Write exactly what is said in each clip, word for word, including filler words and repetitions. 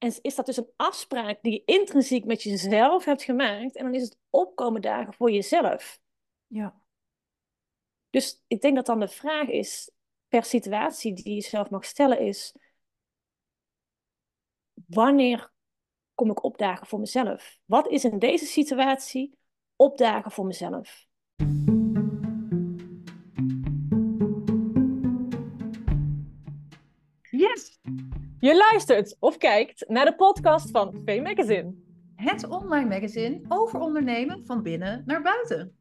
En is dat dus een afspraak die je intrinsiek met jezelf hebt gemaakt. En dan is het opkomen dagen voor jezelf. Ja. Dus ik denk dat dan de vraag is, per situatie die je zelf mag stellen is, wanneer kom ik opdagen voor mezelf? Wat is in deze situatie opdagen voor mezelf? Yes! Je luistert of kijkt naar de podcast van FEEM Magazine. Het online magazine over ondernemen van binnen naar buiten.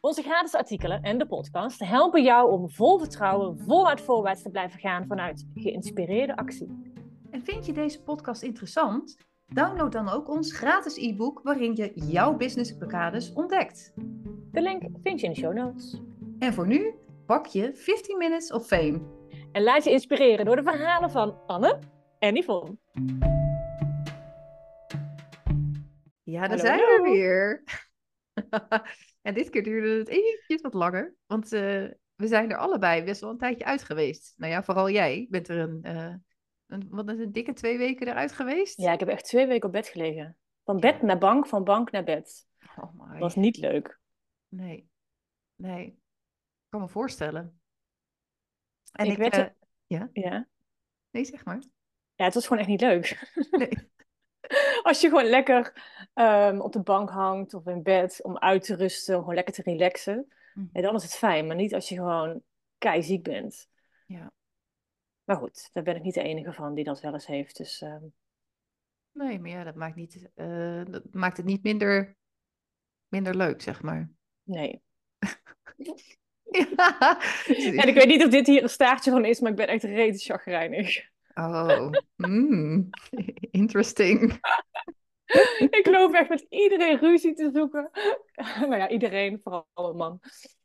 Onze gratis artikelen en de podcast helpen jou om vol vertrouwen voluit voorwaarts te blijven gaan vanuit geïnspireerde actie. En vind je deze podcast interessant? Download dan ook ons gratis e-book waarin je jouw businessblokkades ontdekt. De link vind je in de show notes. En voor nu pak je fifteen Minutes of Fame. En laat je inspireren door de verhalen van Anne en Yvonne. Ja, daar zijn we weer. En dit keer duurde het eventjes wat langer. Want uh, we zijn er allebei best wel een tijdje uit geweest. Nou ja, vooral jij bent er een, uh, een, wat is een dikke twee weken eruit geweest. Ja, ik heb echt twee weken op bed gelegen. Van bed naar bank, van bank naar bed. Oh my. Dat was niet leuk. Nee, nee. Ik kan me voorstellen. En ik, ik werd... Uh, er... ja? ja? Nee, zeg maar. Ja, het was gewoon echt niet leuk. Nee. Als je gewoon lekker um, op de bank hangt of in bed om uit te rusten, om gewoon lekker te relaxen. Mm. En dan is het fijn, maar niet als je gewoon keiziek bent. Ja. Maar goed, daar ben ik niet de enige van die dat wel eens heeft. Dus, um... nee, maar ja, dat maakt, niet, uh, dat maakt het niet minder, minder leuk, zeg maar. Nee. Ja. En ik weet niet of dit hier een staartje van is, maar ik ben echt redelijk chagrijnig. Oh, mm. Interesting. Ik loop echt met iedereen ruzie te zoeken. Nou ja, iedereen, vooral een man.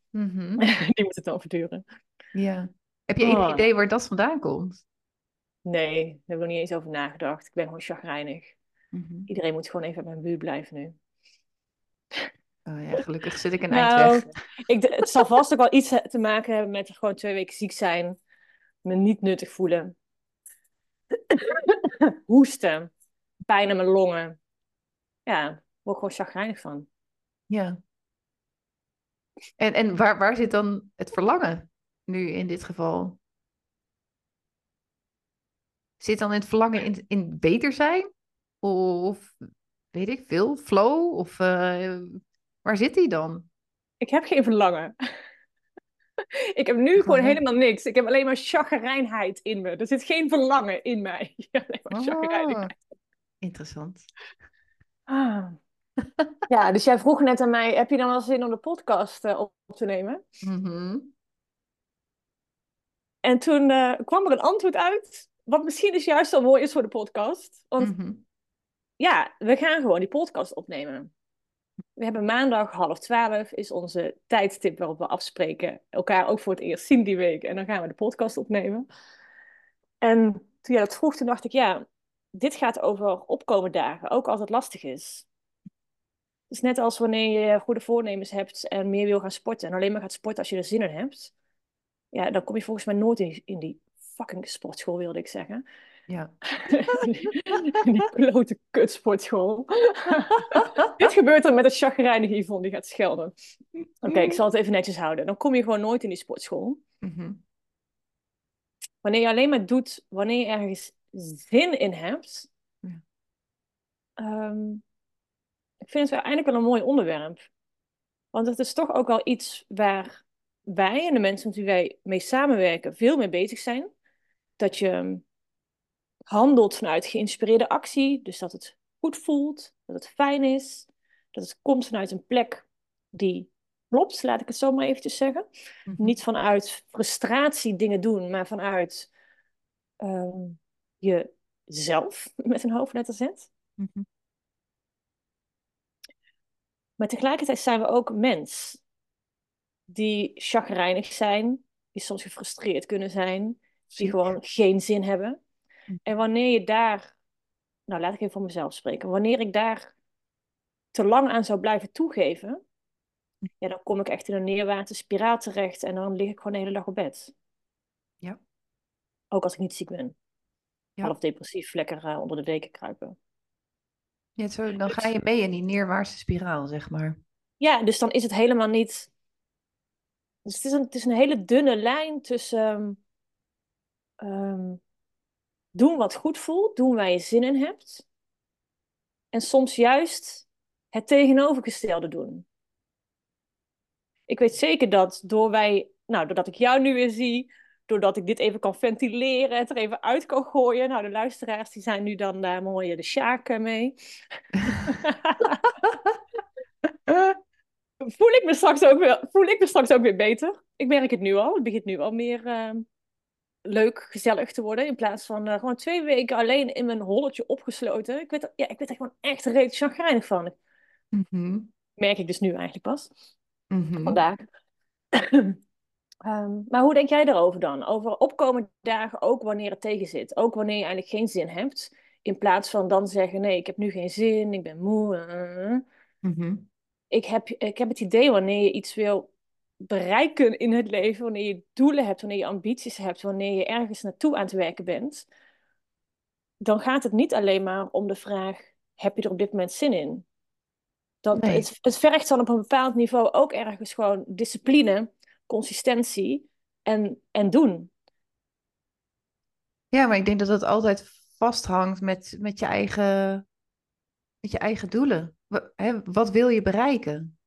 Mm-hmm. Die moet het dan verduren. Ja. Heb je oh. enig idee waar dat vandaan komt? Nee, daar heb ik nog niet eens over nagedacht. Ik ben gewoon chagrijnig. Mm-hmm. Iedereen moet gewoon even uit mijn buurt blijven nu. Oh ja, gelukkig zit ik een eind nou, weg. Ik, het zal vast ook wel iets te maken hebben met gewoon twee weken ziek zijn. Me niet nuttig voelen. Hoesten. Pijn in mijn longen. Ja, daar word ik gewoon chagrijnig van. Ja. En, en waar, waar zit dan het verlangen nu in dit geval? Zit dan het verlangen in, in beter zijn? Of weet ik veel, flow? Of... Uh... Waar zit die dan? Ik heb geen verlangen. Ik heb nu gewoon oh. helemaal niks. Ik heb alleen maar chagrijnheid in me. Er zit geen verlangen in mij. Alleen maar chagrijnigheid. Oh. Interessant. Ah. Ja, dus jij vroeg net aan mij, heb je dan wel zin om de podcast uh, op te nemen? Mm-hmm. En toen uh, kwam er een antwoord uit, wat misschien dus juist al mooi is voor de podcast. Want mm-hmm. ja, we gaan gewoon die podcast opnemen. We hebben maandag half twaalf is onze tijdstip waarop we afspreken. Elkaar ook voor het eerst zien die week. En dan gaan we de podcast opnemen. En toen jij dat vroeg, toen dacht ik, ja, dit gaat over opkomen dagen. Ook als het lastig is. Dus net als wanneer je goede voornemens hebt en meer wil gaan sporten. En alleen maar gaat sporten als je er zin in hebt. Ja, dan kom je volgens mij nooit in die, in die fucking sportschool, wilde ik zeggen. Ja. Die klote kutsportschool. Dit gebeurt dan met het chagrijnige Yvonne, die gaat schelden. Oké, okay, ik zal het even netjes houden. Dan kom je gewoon nooit in die sportschool. Mm-hmm. Wanneer je alleen maar doet wanneer je ergens zin in hebt. Ja. Um, ik vind het wel eigenlijk wel een mooi onderwerp. Want het is toch ook wel iets waar wij en de mensen met wie wij mee samenwerken veel mee bezig zijn. Dat je handelt vanuit geïnspireerde actie. Dus dat het goed voelt. Dat het fijn is. Dat het komt vanuit een plek die klopt. Laat ik het zo maar eventjes zeggen. Mm-hmm. Niet vanuit frustratie dingen doen. Maar vanuit uh, jezelf. Met een hoofdletter Z. Mm-hmm. Maar tegelijkertijd zijn we ook mens. Die chagrijnig zijn. Die soms gefrustreerd kunnen zijn. Die gewoon geen zin hebben. En wanneer je daar, nou laat ik even voor mezelf spreken, wanneer ik daar te lang aan zou blijven toegeven, ja, dan kom ik echt in een neerwaartse spiraal terecht en dan lig ik gewoon de hele dag op bed. Ja. Ook als ik niet ziek ben. ja. half depressief lekker uh, onder de deken kruipen. Ja, zo, dan ga je mee in die neerwaartse spiraal, zeg maar. Ja, dus dan is het helemaal niet... Dus het is een, het is een hele dunne lijn tussen... Um, um, doen wat goed voelt, doen waar je zin in hebt. En soms juist het tegenovergestelde doen. Ik weet zeker dat door wij, nou, doordat ik jou nu weer zie... doordat ik dit even kan ventileren, het er even uit kan gooien. Nou, de luisteraars die zijn nu dan uh, mooi de Sjaak mee. voel, ik me straks ook weer, voel ik me straks ook weer beter. Ik merk het nu al. Het begint nu al meer uh, leuk, gezellig te worden. In plaats van uh, gewoon twee weken alleen in mijn holletje opgesloten. Ik werd er, ja, ik werd er gewoon echt reeds chagrijnig van. Mm-hmm. Merk ik dus nu eigenlijk pas. Mm-hmm. Vandaag. Um, maar hoe denk jij daarover dan? Over opkomende dagen, ook wanneer het tegen zit. Ook wanneer je eigenlijk geen zin hebt. In plaats van dan zeggen, nee, ik heb nu geen zin, ik ben moe. Mm-hmm. Ik heb, ik heb het idee wanneer je iets wil bereiken in het leven. Wanneer je doelen hebt, wanneer je ambities hebt. Wanneer je ergens naartoe aan het werken bent. Dan gaat het niet alleen maar om de vraag, heb je er op dit moment zin in? Dan, nee. het, het vergt dan op een bepaald niveau ook ergens gewoon discipline... consistentie en, en doen. Ja, maar ik denk dat dat altijd vasthangt met, met, je, eigen, met je eigen doelen. Wat, hè, wat wil je bereiken?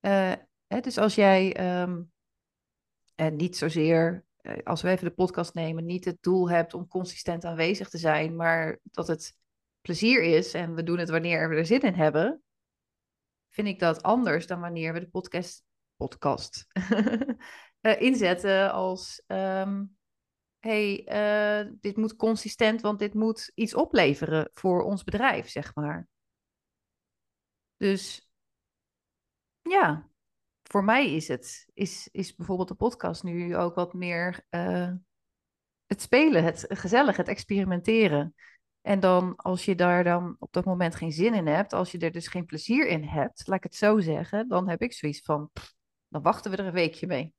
Uh, hè, dus als jij um, en niet zozeer, als we even de podcast nemen, niet het doel hebt om consistent aanwezig te zijn, maar dat het plezier is en we doen het wanneer we er zin in hebben, vind ik dat anders dan wanneer we de podcast podcast uh, inzetten als um, hey, uh, dit moet consistent, want dit moet iets opleveren voor ons bedrijf, zeg maar. Dus ja, voor mij is het, is, is bijvoorbeeld de podcast nu ook wat meer uh, het spelen, het gezellig, het experimenteren. En dan als je daar dan op dat moment geen zin in hebt, als je er dus geen plezier in hebt, laat ik het zo zeggen, dan heb ik zoiets van... dan wachten we er een weekje mee.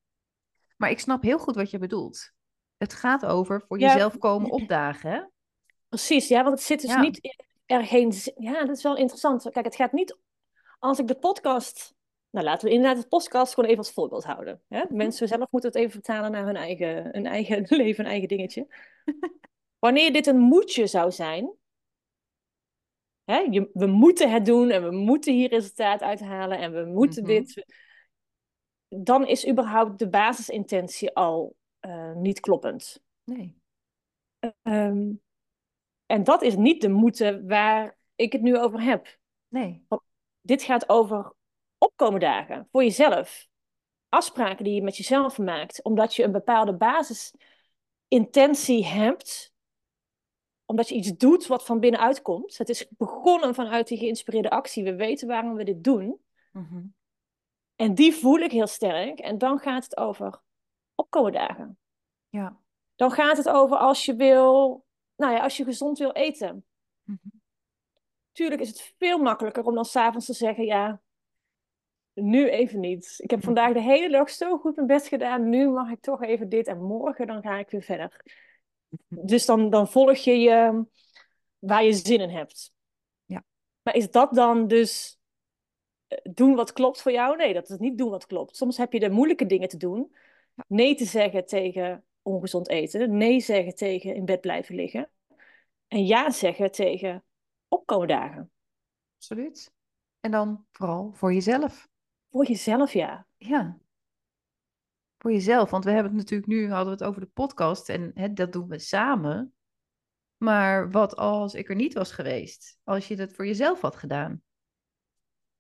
Maar ik snap heel goed wat je bedoelt. Het gaat over voor ja. jezelf komen opdagen. Hè? Precies, ja, want het zit dus ja. niet in er geen... Ja, dat is wel interessant. Kijk, het gaat niet... Als ik de podcast... Nou, laten we inderdaad het podcast gewoon even als voorbeeld houden. Hè? Mensen zelf moeten het even vertalen naar hun eigen, hun eigen leven, hun eigen dingetje. Wanneer dit een moetje zou zijn... Hè? Je, we moeten het doen en we moeten hier resultaat uithalen en we moeten mm-hmm. dit... dan is überhaupt de basisintentie al uh, niet kloppend. Nee. Um, en dat is niet de moeten waar ik het nu over heb. Nee. Want dit gaat over opkomende dagen voor jezelf. Afspraken die je met jezelf maakt, omdat je een bepaalde basisintentie hebt, omdat je iets doet wat van binnenuit komt. Het is begonnen vanuit die geïnspireerde actie. We weten waarom we dit doen. Mm-hmm. En die voel ik heel sterk. En dan gaat het over opkomende dagen. Ja. Dan gaat het over als je wil... Nou ja, als je gezond wil eten. Mm-hmm. Tuurlijk is het veel makkelijker om dan 's avonds te zeggen... Ja, nu even niet. Ik heb vandaag de hele dag zo goed mijn best gedaan. Nu mag ik toch even dit. En morgen dan ga ik weer verder. Mm-hmm. Dus dan, dan volg je je waar je zin in hebt. Ja. Maar is dat dan dus... doen wat klopt voor jou? Nee, dat is niet doen wat klopt. Soms heb je de moeilijke dingen te doen. Nee te zeggen tegen ongezond eten. Nee zeggen tegen in bed blijven liggen. En ja zeggen tegen opkomende dagen. Absoluut. En dan vooral voor jezelf. Voor jezelf, ja. Ja. Voor jezelf. Want we hebben het natuurlijk nu, hadden we het over de podcast. En hè, dat doen we samen. Maar wat als ik er niet was geweest? Als je dat voor jezelf had gedaan?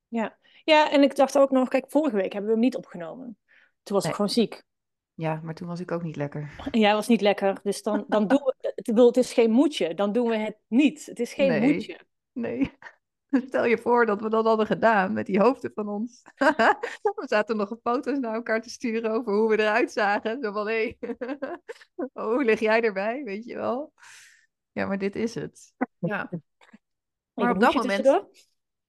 Ja. ja, en ik dacht ook nog, kijk, vorige week hebben we hem niet opgenomen. Toen was nee. ik gewoon ziek. Ja, maar toen was ik ook niet lekker. En jij was niet lekker, dus dan, dan doen we... Ik bedoel, het is geen moetje, dan doen we het niet. Het is geen nee. moetje. Nee, stel je voor dat we dat hadden gedaan met die hoofden van ons. We zaten nog foto's naar elkaar te sturen over hoe we eruit zagen. Zo van, hé, hoe lig jij erbij, weet je wel. Ja, maar dit is het. Ja. Maar op dat moment... Tussendoor?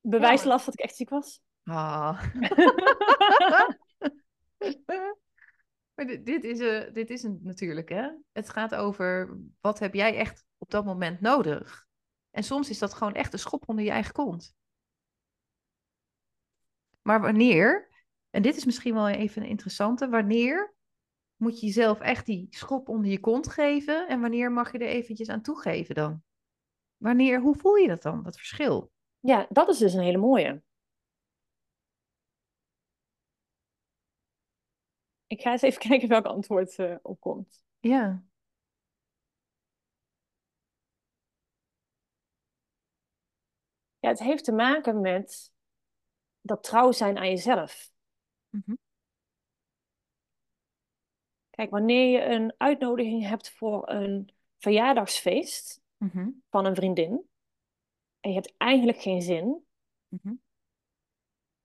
Bewijslast dat ik echt ziek was. Ah. maar dit, dit, is, uh, dit is natuurlijk, hè. Het gaat over wat heb jij echt op dat moment nodig. En soms is dat gewoon echt een schop onder je eigen kont. Maar wanneer, en dit is misschien wel even een interessante, wanneer moet je jezelf echt die schop onder je kont geven en wanneer mag je er eventjes aan toegeven dan? Wanneer, hoe voel je dat dan, dat verschil? Ja, dat is dus een hele mooie. Ik ga eens even kijken welk antwoord uh, opkomt. Ja. Ja, het heeft te maken met dat trouw zijn aan jezelf. Mm-hmm. Kijk, wanneer je een uitnodiging hebt voor een verjaardagsfeest mm-hmm. van een vriendin en je hebt eigenlijk geen zin, mm-hmm.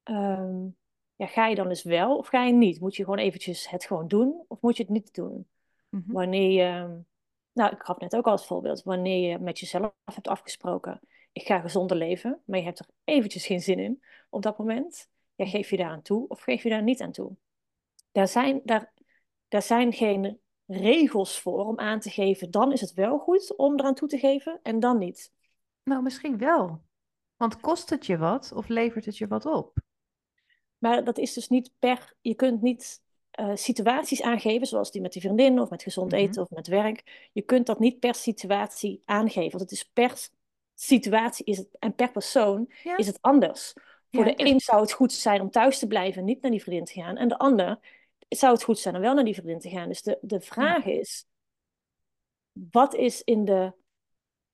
um, ja, ga je dan eens wel of ga je niet? Moet je gewoon eventjes het gewoon doen of moet je het niet doen? Mm-hmm. Wanneer je, nou ik had net ook al het voorbeeld, wanneer je met jezelf hebt afgesproken, ik ga gezonder leven, maar je hebt er eventjes geen zin in op dat moment. Ja, geef je daar aan toe of geef je daar niet aan toe? Daar zijn, daar, daar zijn geen regels voor om aan te geven. Dan is het wel goed om eraan toe te geven en dan niet. Nou, misschien wel. Want kost het je wat of levert het je wat op? Maar dat is dus niet per... Je kunt niet uh, situaties aangeven, zoals die met die vriendin of met gezond eten mm-hmm. of met werk. Je kunt dat niet per situatie aangeven. Want het is per... situatie is het, en per persoon ja. is het anders. Voor ja, de een zou het goed zijn om thuis te blijven en niet naar die vriendin te gaan. En de ander zou het goed zijn om wel naar die vriendin te gaan. Dus de, de vraag ja. is, wat is in de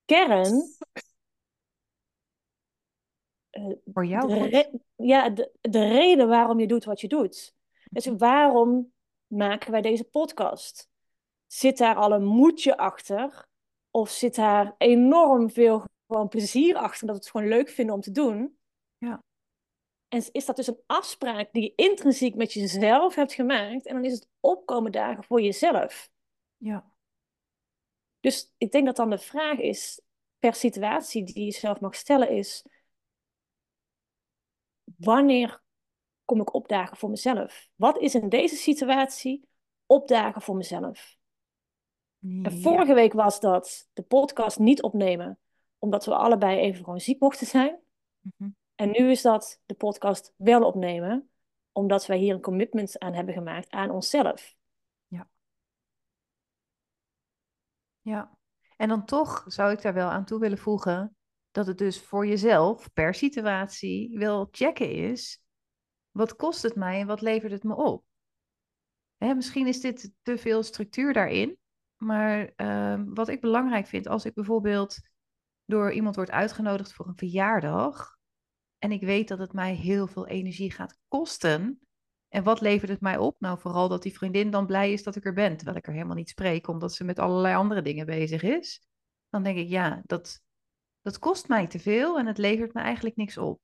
kern... Uh, voor jou? De re- ja, de, de reden waarom je doet wat je doet. Dus waarom maken wij deze podcast? Zit daar al een moedje achter? Of zit daar enorm veel... gewoon plezier achter, dat we het gewoon leuk vinden om te doen. Ja. En is dat dus een afspraak die je intrinsiek met jezelf hebt gemaakt, en dan is het opkomen dagen voor jezelf. Ja. Dus ik denk dat dan de vraag is, per situatie die je zelf mag stellen is, wanneer kom ik opdagen voor mezelf? Wat is in deze situatie opdagen voor mezelf? Ja. En vorige week was dat de podcast niet opnemen, omdat we allebei even gewoon ziek mochten zijn. Mm-hmm. En nu is dat de podcast wel opnemen. Omdat wij hier een commitment aan hebben gemaakt aan onszelf. Ja. Ja. En dan toch zou ik daar wel aan toe willen voegen. Dat het dus voor jezelf per situatie wel checken is. Wat kost het mij en wat levert het me op? Hè, misschien is dit te veel structuur daarin. Maar uh, wat ik belangrijk vind als ik bijvoorbeeld... door iemand wordt uitgenodigd voor een verjaardag. En ik weet dat het mij heel veel energie gaat kosten. En wat levert het mij op? Nou, vooral dat die vriendin dan blij is dat ik er ben. Terwijl ik er helemaal niet spreek, omdat ze met allerlei andere dingen bezig is. Dan denk ik, ja, dat, dat kost mij te veel en het levert me eigenlijk niks op.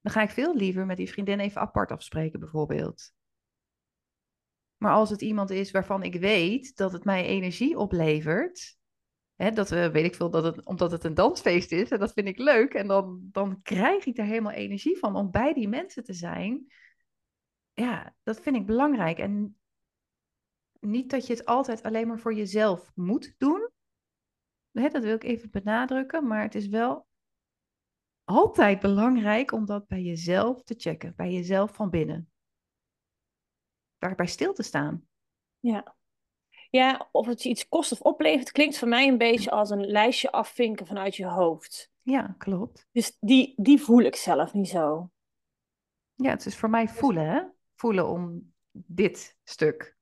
Dan ga ik veel liever met die vriendin even apart afspreken bijvoorbeeld. Maar als het iemand is waarvan ik weet dat het mij energie oplevert... He, dat we, weet ik veel, dat het, omdat het een dansfeest is en dat vind ik leuk. En dan, dan krijg ik daar helemaal energie van om bij die mensen te zijn. Ja, dat vind ik belangrijk. En niet dat je het altijd alleen maar voor jezelf moet doen. He, dat wil ik even benadrukken. Maar het is wel altijd belangrijk om dat bij jezelf te checken. Bij jezelf van binnen. Daarbij stil te staan. Ja. Ja, of het je iets kost of oplevert, klinkt voor mij een beetje als een lijstje afvinken vanuit je hoofd. Ja, klopt. Dus die, die voel ik zelf niet zo. Ja, het is voor mij voelen, hè? Voelen om dit stuk.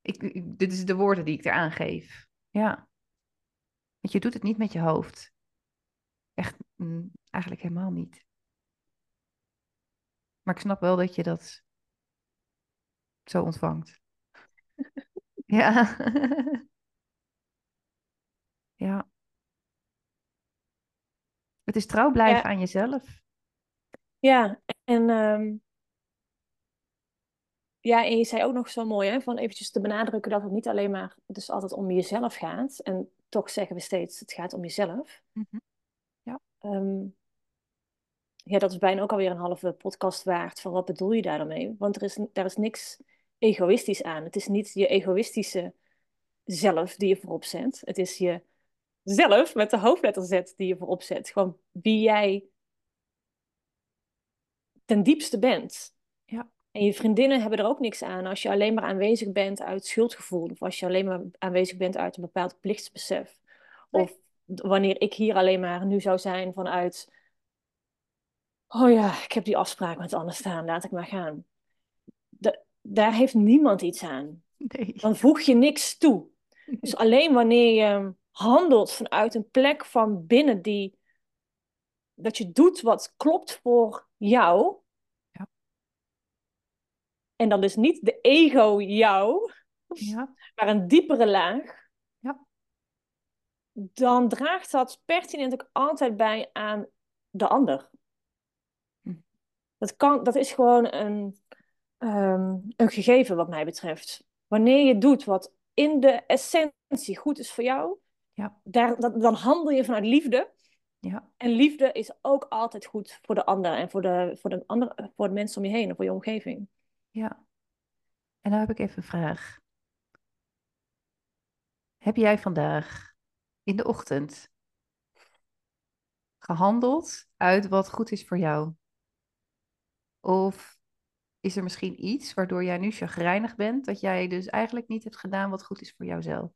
Ik, ik, dit is de woorden die ik eraan geef. Ja. Want je doet het niet met je hoofd. Echt, mm, eigenlijk helemaal niet. Maar ik snap wel dat je dat zo ontvangt. Ja. Ja. Het is trouw blijven ja. aan jezelf. Ja, en, um... ja, en je zei ook nog zo mooi, hè, van eventjes te benadrukken dat het niet alleen maar dus altijd om jezelf gaat. En toch zeggen we steeds, het gaat om jezelf. Mm-hmm. Ja. Um... ja, dat is bijna ook alweer een halve podcast waard van wat bedoel je daarmee? Want er is, daar is niks... egoïstisch aan. Het is niet je egoïstische zelf die je voorop zet. Het is jezelf met de hoofdletter Z die je voorop zet. Gewoon wie jij ten diepste bent. Ja. En je vriendinnen hebben er ook niks aan als je alleen maar aanwezig bent uit schuldgevoel. Of als je alleen maar aanwezig bent uit een bepaald plichtsbesef. Nee. Of wanneer ik hier alleen maar nu zou zijn vanuit... oh ja, ik heb die afspraak met Anne staan, laat ik maar gaan. Da- daar heeft niemand iets aan. Nee. Dan voeg je niks toe. Nee. Dus alleen wanneer je handelt vanuit een plek van binnen die... dat je doet wat klopt voor jou... Ja. En dan is niet de ego jou... Ja. Maar een diepere laag... Ja. Dan draagt dat pertinent ook altijd bij aan de ander. Dat, kan, dat is gewoon een, um, een gegeven wat mij betreft. Wanneer je doet wat in de essentie goed is voor jou, ja. daar, dat, dan handel je vanuit liefde. Ja. En liefde is ook altijd goed voor de ander en voor de, voor de, ander, voor de mensen om je heen en voor je omgeving. Ja, en dan heb ik even een vraag. Heb jij vandaag in de ochtend gehandeld uit wat goed is voor jou? Of is er misschien iets waardoor jij nu chagrijnig bent... dat jij dus eigenlijk niet hebt gedaan wat goed is voor jouzelf?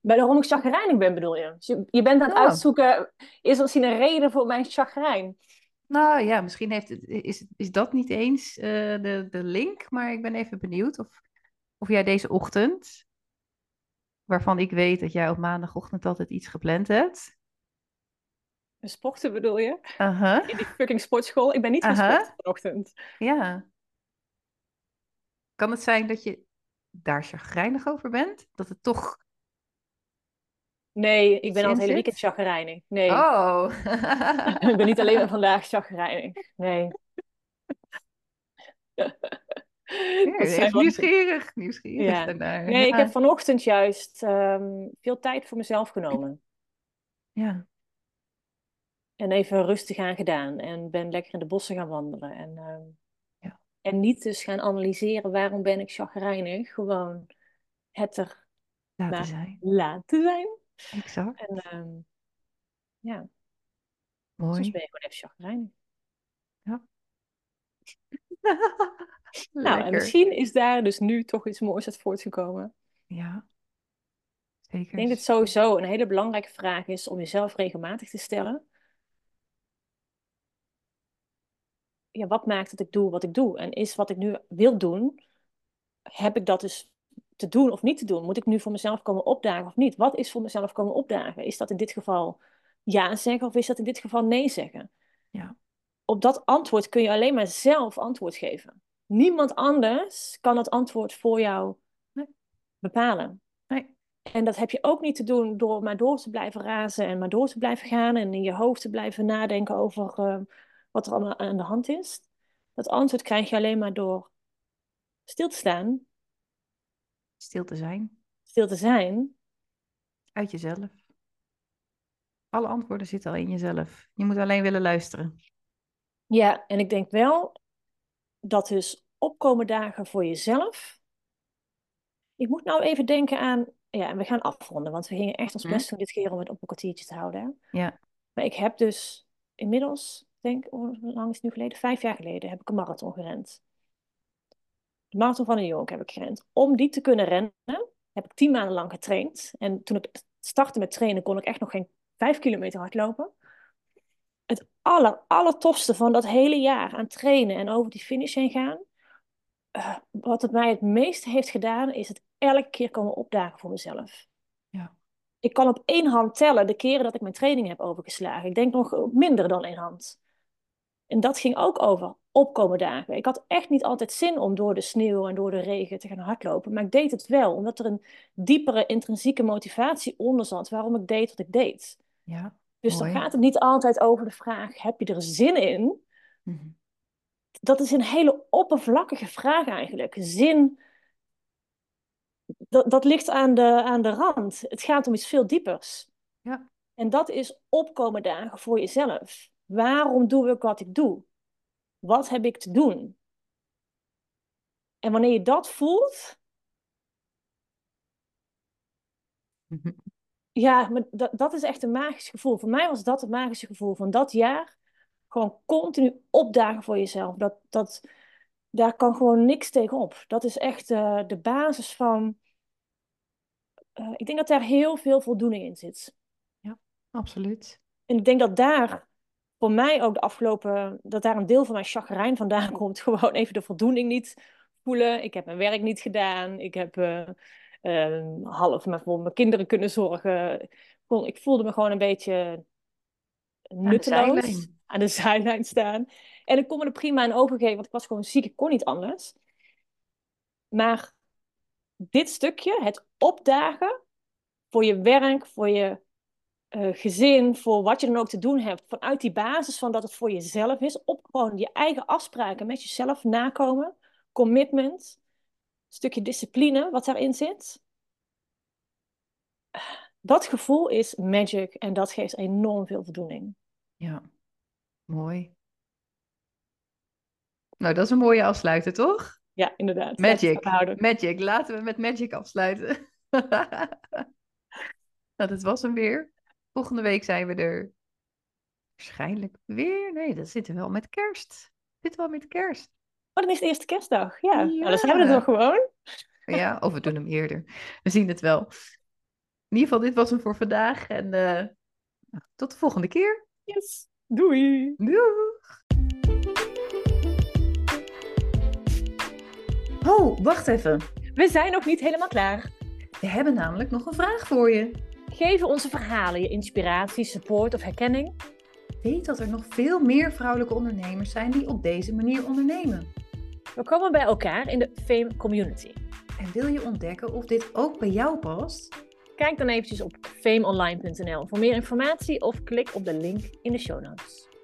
Waarom ik chagrijnig ben, bedoel je? Dus je, je bent aan het nou. uitzoeken... is er misschien een reden voor mijn chagrijn? Nou ja, misschien heeft, is, is dat niet eens uh, de, de link... maar ik ben even benieuwd of, of jij deze ochtend... waarvan ik weet dat jij op maandagochtend altijd iets gepland hebt... sporten bedoel je? Uh-huh. In die fucking sportschool. Ik ben niet gaan uh-huh. sporten vanochtend. Ja. Kan het zijn dat je daar chagrijnig over bent? Dat het toch... Nee, ik ben al het hele weekend chagrijnig. Nee. Oh. Ik ben niet alleen maar vandaag chagrijnig. Nee. nee nieuwsgierig. Nieuwsgierig ja. daarna. Nee, ja. Ik heb vanochtend juist um, veel tijd voor mezelf genomen. Ja. En even rustig aan gedaan. En ben lekker in de bossen gaan wandelen. En, uh, ja. en niet dus gaan analyseren waarom ben ik chagrijnig. Gewoon het er laten zijn. Laten zijn. Exact. En uh, ja. Mooi. Soms ben je gewoon even chagrijnig. Ja. Nou, en misschien is daar dus nu toch iets moois uit voortgekomen. Ja. Zeker. Ik denk dat het sowieso een hele belangrijke vraag is om jezelf regelmatig te stellen. Ja, wat maakt dat ik doe wat ik doe? En is wat ik nu wil doen, heb ik dat dus te doen of niet te doen? Moet ik nu voor mezelf komen opdagen of niet? Wat is voor mezelf komen opdagen? Is dat in dit geval ja zeggen of is dat in dit geval nee zeggen? Ja. Op dat antwoord kun je alleen maar zelf antwoord geven. Niemand anders kan dat antwoord voor jou nee. bepalen. Nee. En dat heb je ook niet te doen door maar door te blijven razen en maar door te blijven gaan en in je hoofd te blijven nadenken over... Uh, wat er allemaal aan de hand is. Dat antwoord krijg je alleen maar door stil te staan. Stil te zijn. Stil te zijn. Uit jezelf. Alle antwoorden zitten al in jezelf. Je moet alleen willen luisteren. Ja, en ik denk wel dat dus opkomen dagen voor jezelf. Ik moet nou even denken aan... Ja, en we gaan afronden, want we gingen echt ons best doen dit keer om het op een kwartiertje te houden. Ja. Maar ik heb dus inmiddels... Ik denk, hoe lang is het nu geleden? Vijf jaar geleden heb ik een marathon gerend. De marathon van New York heb ik gerend. Om die te kunnen rennen, heb ik tien maanden lang getraind. En toen ik startte met trainen, kon ik echt nog geen vijf kilometer hardlopen. Het aller, aller tofste van dat hele jaar aan trainen en over die finish heen gaan. Uh, wat het mij het meest heeft gedaan, is het elke keer komen opdagen voor mezelf. Ja. Ik kan op één hand tellen de keren dat ik mijn training heb overgeslagen. Ik denk nog minder dan één hand. En dat ging ook over opkomen dagen. Ik had echt niet altijd zin om door de sneeuw en door de regen te gaan hardlopen. Maar ik deed het wel, omdat er een diepere intrinsieke motivatie onder zat waarom ik deed wat ik deed. Ja, dus mooi. Dan gaat het niet altijd over de vraag, heb je er zin in? Mm-hmm. Dat is een hele oppervlakkige vraag eigenlijk. Zin, dat, dat ligt aan de, aan de rand. Het gaat om iets veel diepers. Ja. En dat is opkomen dagen voor jezelf. Waarom doe ik wat ik doe? Wat heb ik te doen? En wanneer je dat voelt... Mm-hmm. Ja, maar dat, dat is echt een magisch gevoel. Voor mij was dat het magische gevoel van dat jaar. Gewoon continu opdagen voor jezelf. Dat, dat, daar kan gewoon niks tegenop. Dat is echt uh, de basis van... Uh, ik denk dat daar heel veel voldoening in zit. Ja, absoluut. En ik denk dat daar voor mij ook de afgelopen... dat daar een deel van mijn chagrijn vandaan komt. Gewoon even de voldoening niet voelen. Ik heb mijn werk niet gedaan. Ik heb... Uh, Um, half maar voor mijn kinderen kunnen zorgen. Kon, ik voelde me gewoon een beetje nutteloos. Aan de, aan de zijlijn staan. En ik kon me er prima aan overgeven, want ik was gewoon ziek. Ik kon niet anders. Maar dit stukje, het opdagen voor je werk, voor je uh, gezin, voor wat je dan ook te doen hebt. Vanuit die basis van dat het voor jezelf is. Op gewoon je eigen afspraken met jezelf nakomen. Commitment. Stukje discipline wat daarin zit. Dat gevoel is magic en dat geeft enorm veel voldoening. Ja, mooi. Nou, dat is een mooie afsluiter, toch? Ja, inderdaad. Magic, laten magic. Laten we met magic afsluiten. Nou, dat was hem weer. Volgende week zijn we er waarschijnlijk weer. Nee, dat zitten we wel met kerst. Zitten we wel met kerst. Oh, dan is het eerste kerstdag. Ja, ja. Nou, dan zijn we het nog gewoon. Ja, of we doen hem eerder. We zien het wel. In ieder geval, dit was hem voor vandaag. En uh, tot de volgende keer. Yes, doei. Doeg. Oh, wacht even. We zijn nog niet helemaal klaar. We hebben namelijk nog een vraag voor je. Geven onze verhalen je inspiratie, support of herkenning? Weet dat er nog veel meer vrouwelijke ondernemers zijn die op deze manier ondernemen. We komen bij elkaar in de FEEM Community. En wil je ontdekken of dit ook bij jou past? Kijk dan eventjes op feemonline punt n l voor meer informatie of klik op de link in de show notes.